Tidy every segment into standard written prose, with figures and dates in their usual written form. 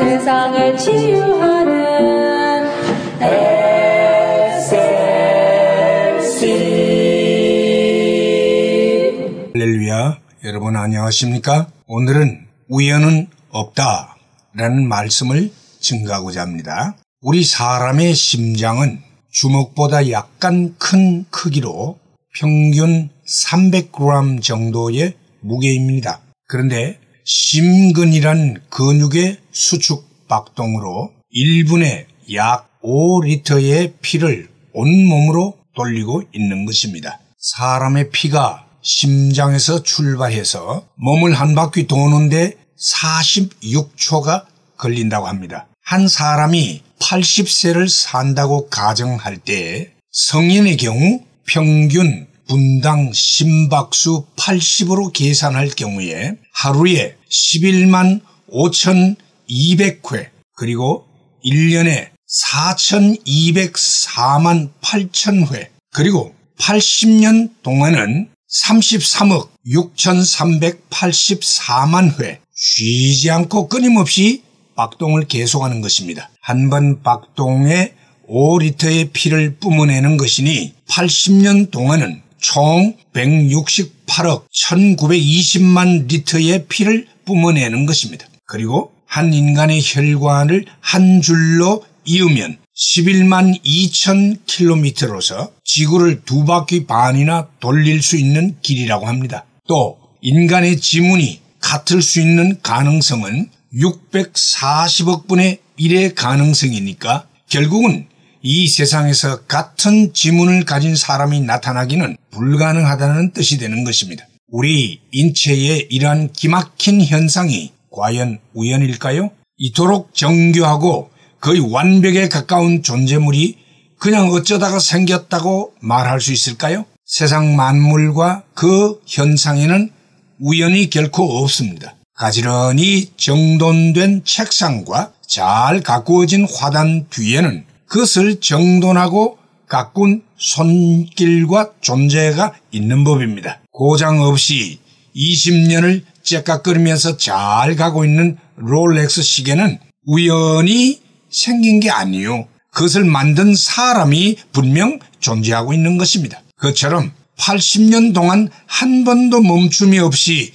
세상을 치유하는 SLC. 할렐루야, 여러분 안녕하십니까? 오늘은 우연은 없다 라는 말씀을 증거하고자 합니다. 우리 사람의 심장은 주먹보다 약간 큰 크기로 평균 300g 정도의 무게입니다. 그런데 심근이란 근육의 수축 박동으로 1분에 약 5리터의 피를 온몸으로 돌리고 있는 것입니다. 사람의 피가 심장에서 출발해서 몸을 한 바퀴 도는데 46초가 걸린다고 합니다. 한 사람이 80세를 산다고 가정할 때 성인의 경우 평균 분당 심박수 80으로 계산할 경우에 하루에 115,200회 그리고 1년에 4,204만 8천회 그리고 80년 동안은 33억 6,384만 회 쉬지 않고 끊임없이 박동을 계속하는 것입니다. 한 번 박동에 5리터의 피를 뿜어내는 것이니 80년 동안은 총 168억 1920만 리터의 피를 뿜어내는 것입니다. 그리고 한 인간의 혈관을 한 줄로 이으면 11만 2천 킬로미터로서 지구를 2바퀴 반이나 돌릴 수 있는 길이라고 합니다. 또 인간의 지문이 같을 수 있는 가능성은 640억 분의 1의 가능성이니까 결국은 이 세상에서 같은 지문을 가진 사람이 나타나기는 불가능하다는 뜻이 되는 것입니다. 우리 인체의 이러한 기막힌 현상이 과연 우연일까요? 이토록 정교하고 거의 완벽에 가까운 존재물이 그냥 어쩌다가 생겼다고 말할 수 있을까요? 세상 만물과 그 현상에는 우연이 결코 없습니다. 가지런히 정돈된 책상과 잘 가꾸어진 화단 뒤에는 그것을 정돈하고 가꾼 손길과 존재가 있는 법입니다. 고장 없이 20년을 째깍거리면서 잘 가고 있는 롤렉스 시계는 우연히 생긴 게 아니요, 그것을 만든 사람이 분명 존재하고 있는 것입니다. 그처럼 80년 동안 한 번도 멈춤이 없이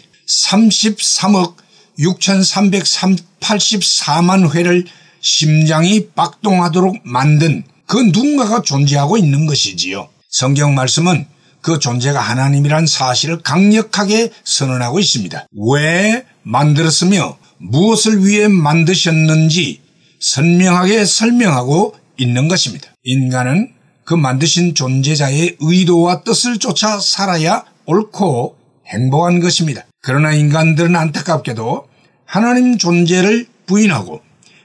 33억 6,384만 회를 심장이 박동하도록 만든 그 누군가가 존재하고 있는 것이지요. 성경 말씀은 그 존재가 하나님이란 사실을 강력하게 선언하고 있습니다. 왜 만들었으며 무엇을 위해 만드셨는지 선명하게 설명하고 있는 것입니다. 인간은 그 만드신 존재자의 의도와 뜻을 쫓아 살아야 옳고 행복한 것입니다. 그러나 인간들은 안타깝게도 하나님 존재를 부인하고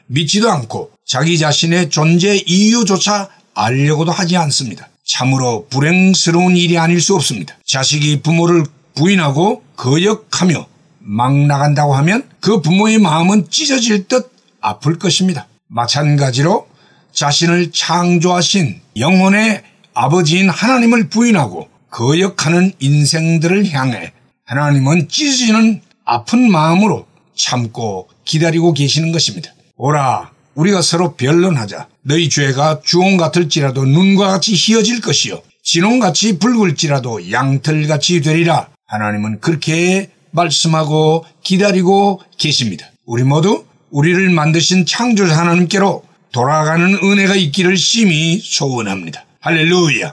믿지도 않고 자기 자신의 존재 이유조차 알려고도 하지 않습니다. 참으로 불행스러운 일이 아닐 수 없습니다. 자식이 부모를 부인하고 거역하며 막 나간다고 하면 그 부모의 마음은 찢어질 듯 아플 것입니다. 마찬가지로 자신을 창조하신 영혼의 아버지인 하나님을 부인하고 거역하는 인생들을 향해 하나님은 찢어지는 아픈 마음으로 참고 기다리고 계시는 것입니다. 오라, 우리가 서로 변론하자. 너희 죄가 주홍 같을지라도 눈과 같이 희어질 것이요 진홍같이 붉을지라도 양털같이 되리라. 하나님은 그렇게 말씀하고 기다리고 계십니다. 우리 모두 우리를 만드신 창조자 하나님께로 돌아가는 은혜가 있기를 심히 소원합니다. 할렐루야.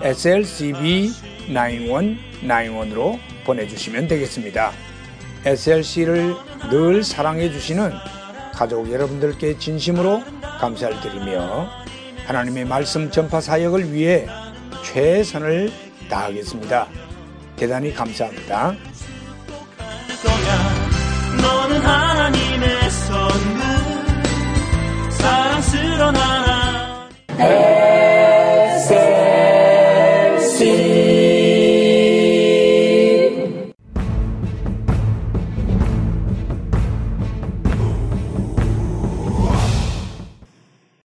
slcb9191으로 보내주시면 되겠습니다. SLC를 늘 사랑해주시는 가족 여러분들께 진심으로 감사를 드리며 하나님의 말씀 전파 사역을 위해 최선을 다하겠습니다. 대단히 감사합니다. 너는 하나님의 선물 사랑스러운 하나 SLC